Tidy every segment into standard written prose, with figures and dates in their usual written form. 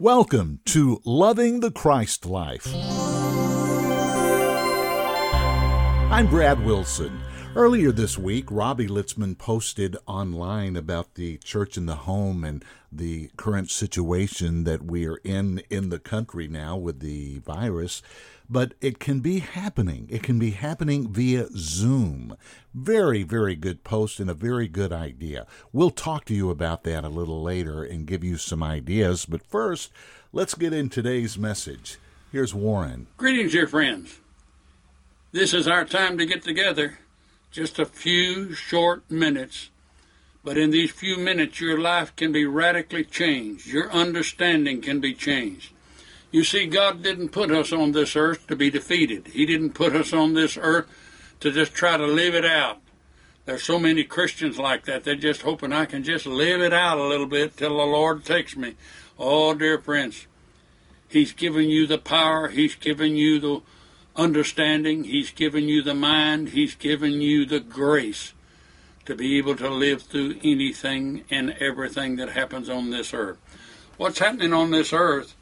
Welcome to Loving the Christ Life. I'm Brad Wilson. Earlier this week, Robbie Litzman posted online about the church in the home and the current situation that we are in the country now with the virus. But it can be happening. It can be happening via Zoom. Very, very good post and a very good idea. We'll talk to you about that a little later and give you some ideas. But first, let's get in today's message. Here's Warren. Greetings, dear friends. This is our time to get together. Just a few short minutes. But in these few minutes, your life can be radically changed. Your understanding can be changed. You see, God didn't put us on this earth to be defeated. He didn't put us on this earth to just try to live it out. There's so many Christians like that. They're just hoping I can just live it out a little bit till the Lord takes me. Oh, dear friends, He's given you the power. He's given you the understanding. He's given you the mind. He's given you the grace to be able to live through anything and everything that happens on this earth. What's happening on this earth?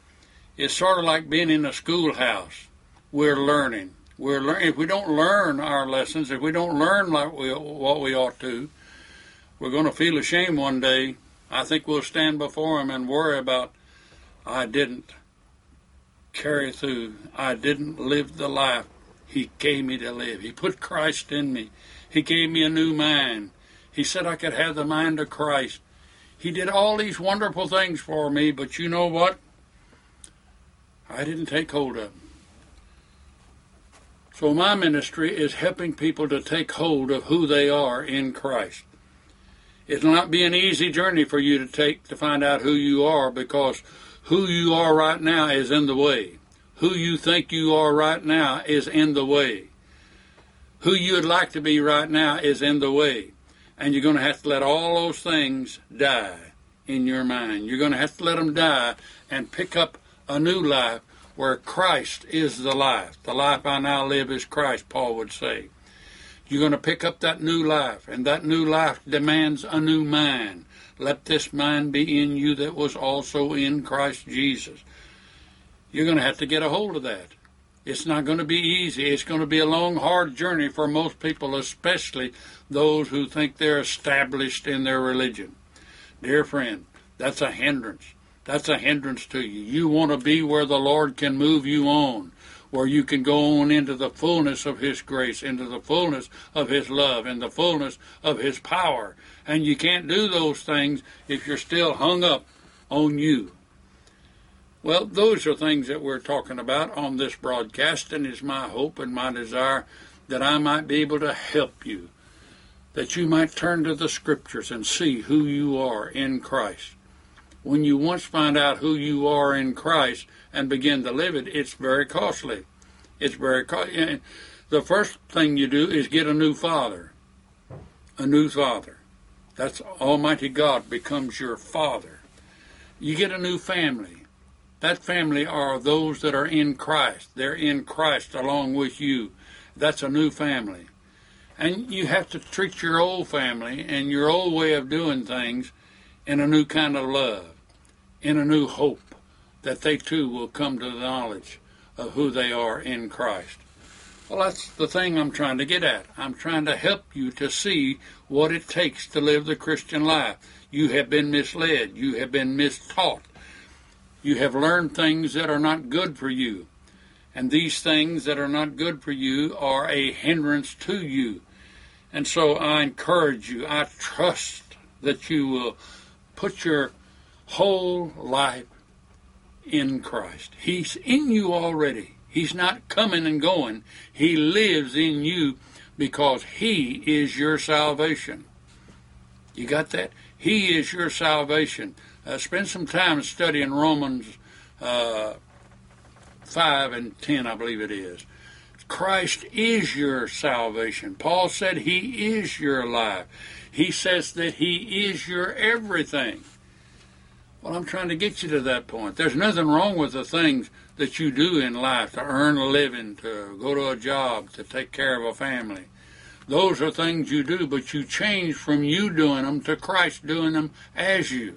It's sort of like being in a schoolhouse. We're learning. If we don't learn our lessons, if we don't learn like what we ought to, we're going to feel ashamed one day. I think we'll stand before Him and worry about, I didn't carry through. I didn't live the life He gave me to live. He put Christ in me. He gave me a new mind. He said I could have the mind of Christ. He did all these wonderful things for me, but you know what? I didn't take hold of them. So my ministry is helping people to take hold of who they are in Christ. It'll not be an easy journey for you to take to find out who you are, because who you are right now is in the way. Who you think you are right now is in the way. Who you would like to be right now is in the way. And you're going to have to let all those things die in your mind. You're going to have to let them die and pick up a new life where Christ is the life. The life I now live is Christ, Paul would say. You're going to pick up that new life, and that new life demands a new mind. Let this mind be in you that was also in Christ Jesus. You're going to have to get a hold of that. It's not going to be easy. It's going to be a long, hard journey for most people, especially those who think they're established in their religion. Dear friend, that's a hindrance. That's a hindrance to you. You want to be where the Lord can move you on, where you can go on into the fullness of His grace, into the fullness of His love, and the fullness of His power. And you can't do those things if you're still hung up on you. Well, those are things that we're talking about on this broadcast, and it's my hope and my desire that I might be able to help you, that you might turn to the Scriptures and see who you are in Christ. When you once find out who you are in Christ and begin to live it, it's very costly. It's very costly. The first thing you do is get a new father. A new father. That's Almighty God becomes your father. You get a new family. That family are those that are in Christ. They're in Christ along with you. That's a new family. And you have to treat your old family and your old way of doing things in a new kind of love, in a new hope that they too will come to the knowledge of who they are in Christ. Well, that's the thing I'm trying to get at. I'm trying to help you to see what it takes to live the Christian life. You have been misled. You have been mistaught. You have learned things that are not good for you. And these things that are not good for you are a hindrance to you. And so I encourage you, I trust that you will put your whole life in Christ. He's in you already. He's not coming and going. He lives in you because He is your salvation. You got that? He is your salvation. Spend some time studying Romans 5 and 10, I believe it is. Christ is your salvation. Paul said He is your life. He says that He is your everything. Well, I'm trying to get you to that point. There's nothing wrong with the things that you do in life, to earn a living, to go to a job, to take care of a family. Those are things you do, but you change from you doing them to Christ doing them as you.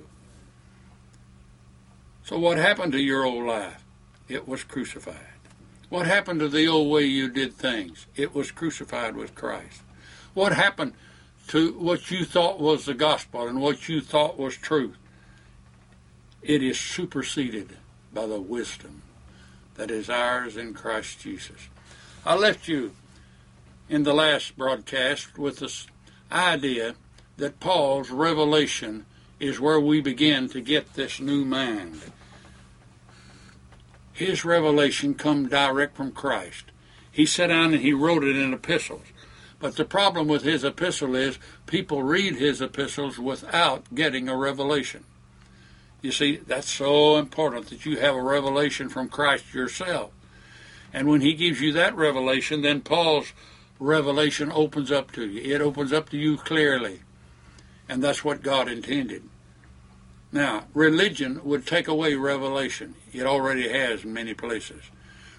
So what happened to your old life? It was crucified. What happened to the old way you did things? It was crucified with Christ. What happened to what you thought was the gospel and what you thought was truth? It is superseded by the wisdom that is ours in Christ Jesus. I left you in the last broadcast with this idea that Paul's revelation is where we begin to get this new mind. His revelation come direct from Christ. He sat down and he wrote it in epistles. But the problem with his epistle is people read his epistles without getting a revelation. You see, that's so important that you have a revelation from Christ yourself. And when he gives you that revelation, then Paul's revelation opens up to you. It opens up to you clearly. And that's what God intended. Now, religion would take away revelation. It already has in many places.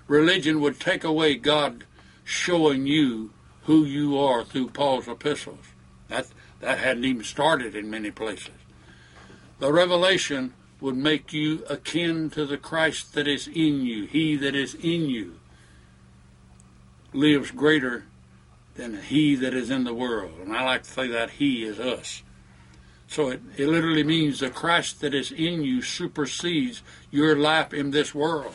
Religion would take away God showing you who you are through Paul's epistles. That hadn't even started in many places. The revelation would make you akin to the Christ that is in you. He that is in you lives greater than he that is in the world. And I like to say that he is us. So it literally means the Christ that is in you supersedes your life in this world.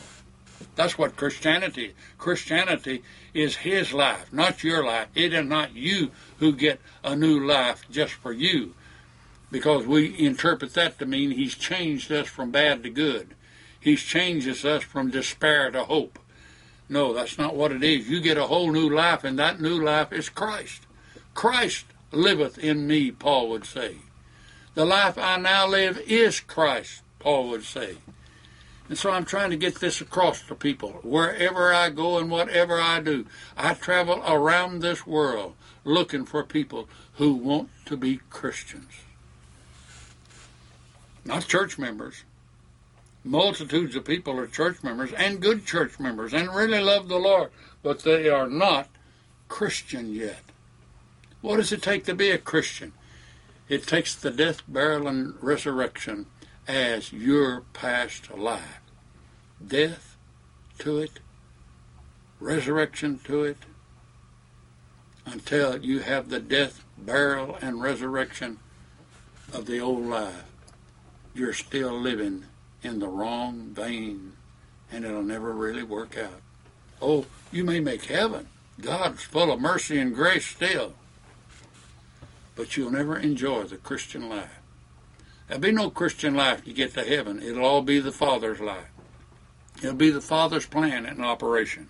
That's what Christianity is. Christianity is his life, not your life. It is not you who get a new life just for you, because we interpret that to mean he's changed us from bad to good. He's changed us from despair to hope. No, that's not what it is. You get a whole new life, and that new life is Christ. Christ liveth in me, Paul would say. The life I now live is Christ, Paul would say. And so I'm trying to get this across to people. Wherever I go and whatever I do, I travel around this world looking for people who want to be Christians. Not church members. Multitudes of people are church members, and good church members, and really love the Lord, but they are not Christian yet. What does it take to be a Christian? It takes the death, burial, and resurrection as your past life. Death to it, resurrection to it, until you have the death, burial, and resurrection of the old life. You're still living in the wrong vein, and it'll never really work out. Oh, you may make heaven. God's full of mercy and grace still. But you'll never enjoy the Christian life. There'll be no Christian life to get to heaven. It'll all be the Father's life. It'll be the Father's plan in operation.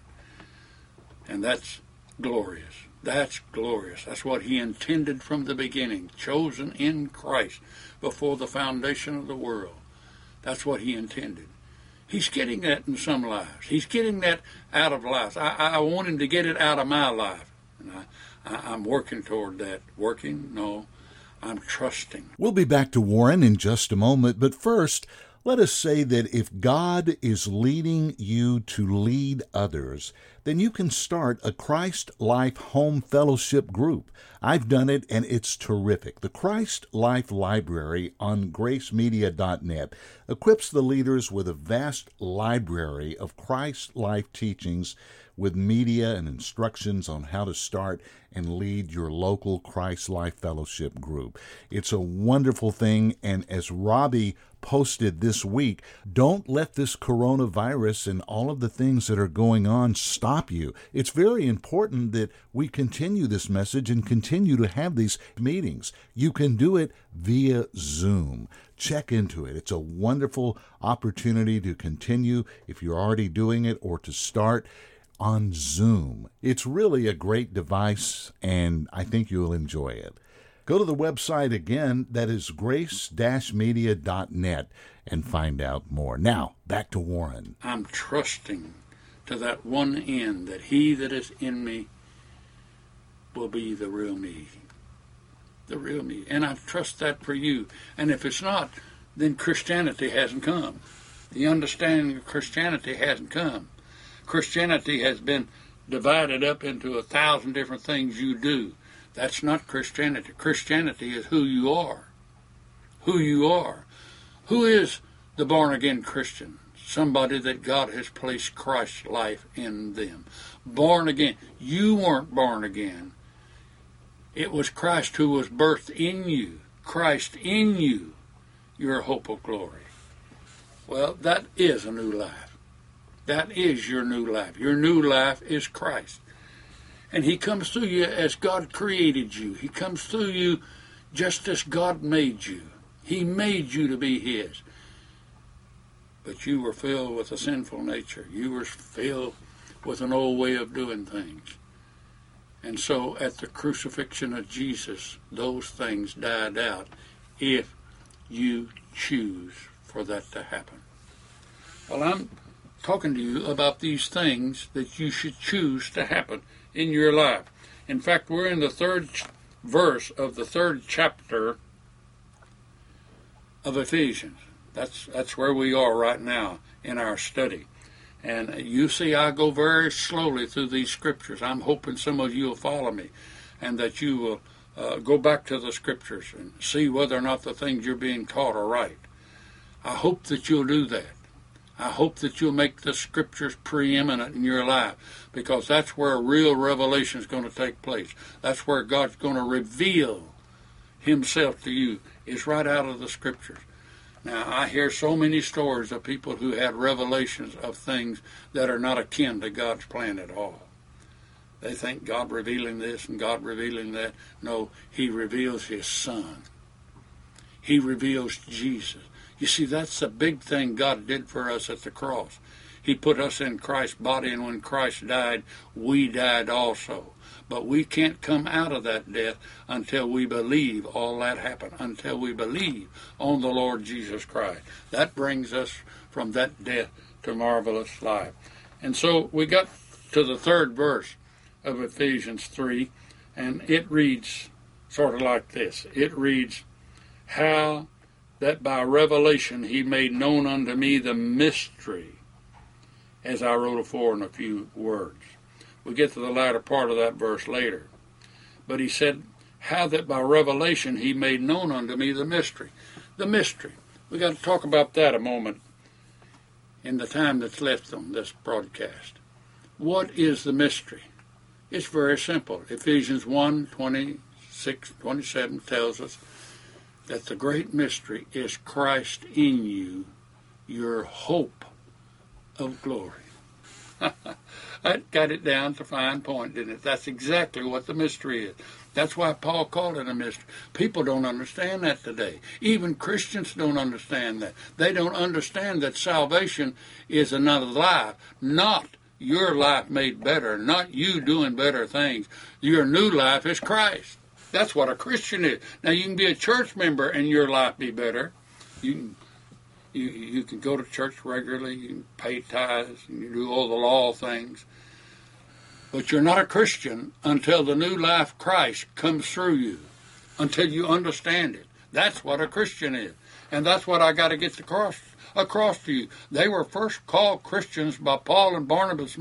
And that's glorious. That's glorious. That's what he intended from the beginning, chosen in Christ before the foundation of the world. That's what he intended. He's getting that in some lives. He's getting that out of lives. I want him to get it out of my life. And I'm working toward that. Working? No. I'm trusting. We'll be back to Warren in just a moment, but first, let us say that if God is leading you to lead others, then you can start a Christ Life Home Fellowship group. I've done it, and it's terrific. The Christ Life Library on gracemedia.net equips the leaders with a vast library of Christ Life teachings with media and instructions on how to start and lead your local Christ Life Fellowship group. It's a wonderful thing, and as Robbie posted this week, don't let this coronavirus and all of the things that are going on stop you. It's very important that we continue this message and continue to have these meetings. You can do it via Zoom. Check into it. It's a wonderful opportunity to continue if you're already doing it or to start on Zoom. It's really a great device, and I think you'll enjoy it. Go to the website again, that is grace-media.net, and find out more. Now, back to Warren. I'm trusting to that one end, that he that is in me will be the real me. The real me. And I trust that for you. And if it's not, then Christianity hasn't come. The understanding of Christianity hasn't come. Christianity has been divided up into 1,000 different things you do. That's not Christianity. Christianity is who you are. Who you are. Who is the born-again Christian, somebody that God has placed Christ's life in them. Born again. You weren't born again. It was Christ who was birthed in you. Christ in you, your hope of glory. Well, that is a new life. That is your new life. Your new life is Christ. And he comes through you as God created you. He comes through you just as God made you. He made you to be his. But you were filled with a sinful nature. You were filled with an old way of doing things. And so at the crucifixion of Jesus, those things died out if you choose for that to happen. Well, I'm talking to you about these things that you should choose to happen in your life. In fact, we're in the third verse of the third chapter of Ephesians. That's where we are right now in our study. And you see, I go very slowly through these scriptures. I'm hoping some of you will follow me and that you will go back to the scriptures and see whether or not the things you're being taught are right. I hope that you'll do that. I hope that you'll make the scriptures preeminent in your life, because that's where real revelation is going to take place. That's where God's going to reveal himself to you, is right out of the scriptures. Now, I hear so many stories of people who had revelations of things that are not akin to God's plan at all. They think God revealing this and God revealing that. No, he reveals his Son. He reveals Jesus. You see, that's the big thing God did for us at the cross. He put us in Christ's body, and when Christ died, we died also. But we can't come out of that death until we believe all that happened, until we believe on the Lord Jesus Christ. That brings us from that death to marvelous life. And so we got to the third verse of Ephesians 3, and it reads sort of like this. It reads, "How that by revelation he made known unto me the mystery, as I wrote afore in a few words." We'll get to the latter part of that verse later. But he said, "How that by revelation he made known unto me the mystery." The mystery. We've got to talk about that a moment in the time that's left on this broadcast. What is the mystery? It's very simple. Ephesians 1:26-27 tells us that the great mystery is Christ in you, your hope of glory. That got it down to fine point, didn't it? That's exactly what the mystery is. That's why Paul called it a mystery. People don't understand that today. Even Christians don't understand that. They don't understand that salvation is another life, not your life made better, not you doing better things. Your new life is Christ. That's what a Christian is. Now, you can be a church member and your life be better. You can go to church regularly, you can pay tithes, and you do all the law things. But you're not a Christian until the new life Christ comes through you, until you understand it. That's what a Christian is. And that's what I got to get across to you. They were first called Christians by Paul and Barnabas'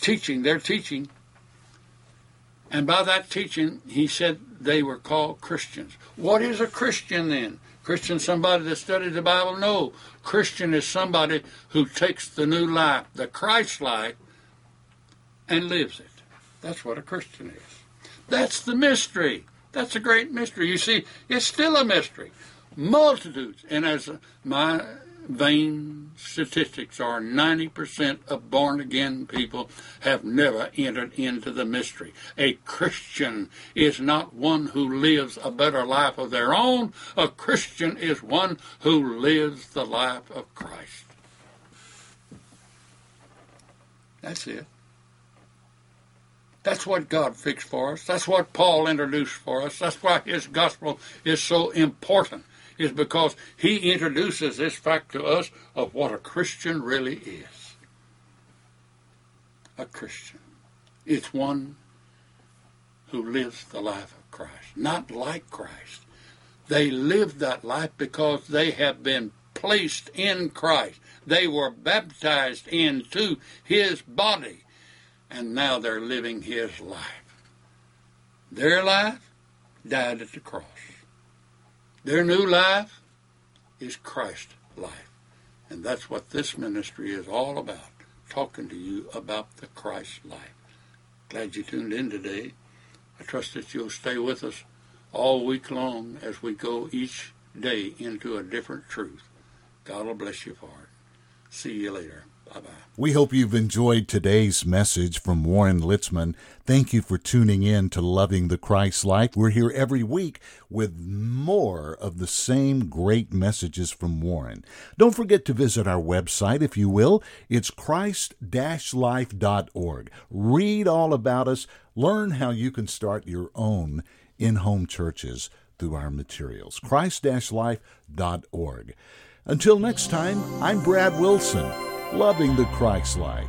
teaching. And by that teaching, he said they were called Christians. What is a Christian then? Christian is somebody that studies the Bible? No. Christian is somebody who takes the new life, the Christ life, and lives it. That's what a Christian is. That's the mystery. That's a great mystery. You see, it's still a mystery. Multitudes, and as my vain statistics are, 90% of born-again people have never entered into the mystery. A Christian is not one who lives a better life of their own. A Christian is one who lives the life of Christ. That's it. That's what God fixed for us. That's what Paul introduced for us. That's why his gospel is so important, is because he introduces this fact to us of what a Christian really is. A Christian. It's one who lives the life of Christ, not like Christ. They live that life because they have been placed in Christ. They were baptized into his body, and now they're living his life. Their life died at the cross. Their new life is Christ Life. And that's what this ministry is all about, talking to you about the Christ Life. Glad you tuned in today. I trust that you'll stay with us all week long as we go each day into a different truth. God will bless you for it. See you later. Bye-bye. We hope you've enjoyed today's message from Warren Litzman. Thank you for tuning in to Loving the Christ Life. We're here every week with more of the same great messages from Warren. Don't forget to visit our website, if you will. It's Christ-Life.org. Read all about us. Learn how you can start your own in-home churches through our materials. Christ-Life.org. Until next time, I'm Brad Wilson. Loving the Christ Life.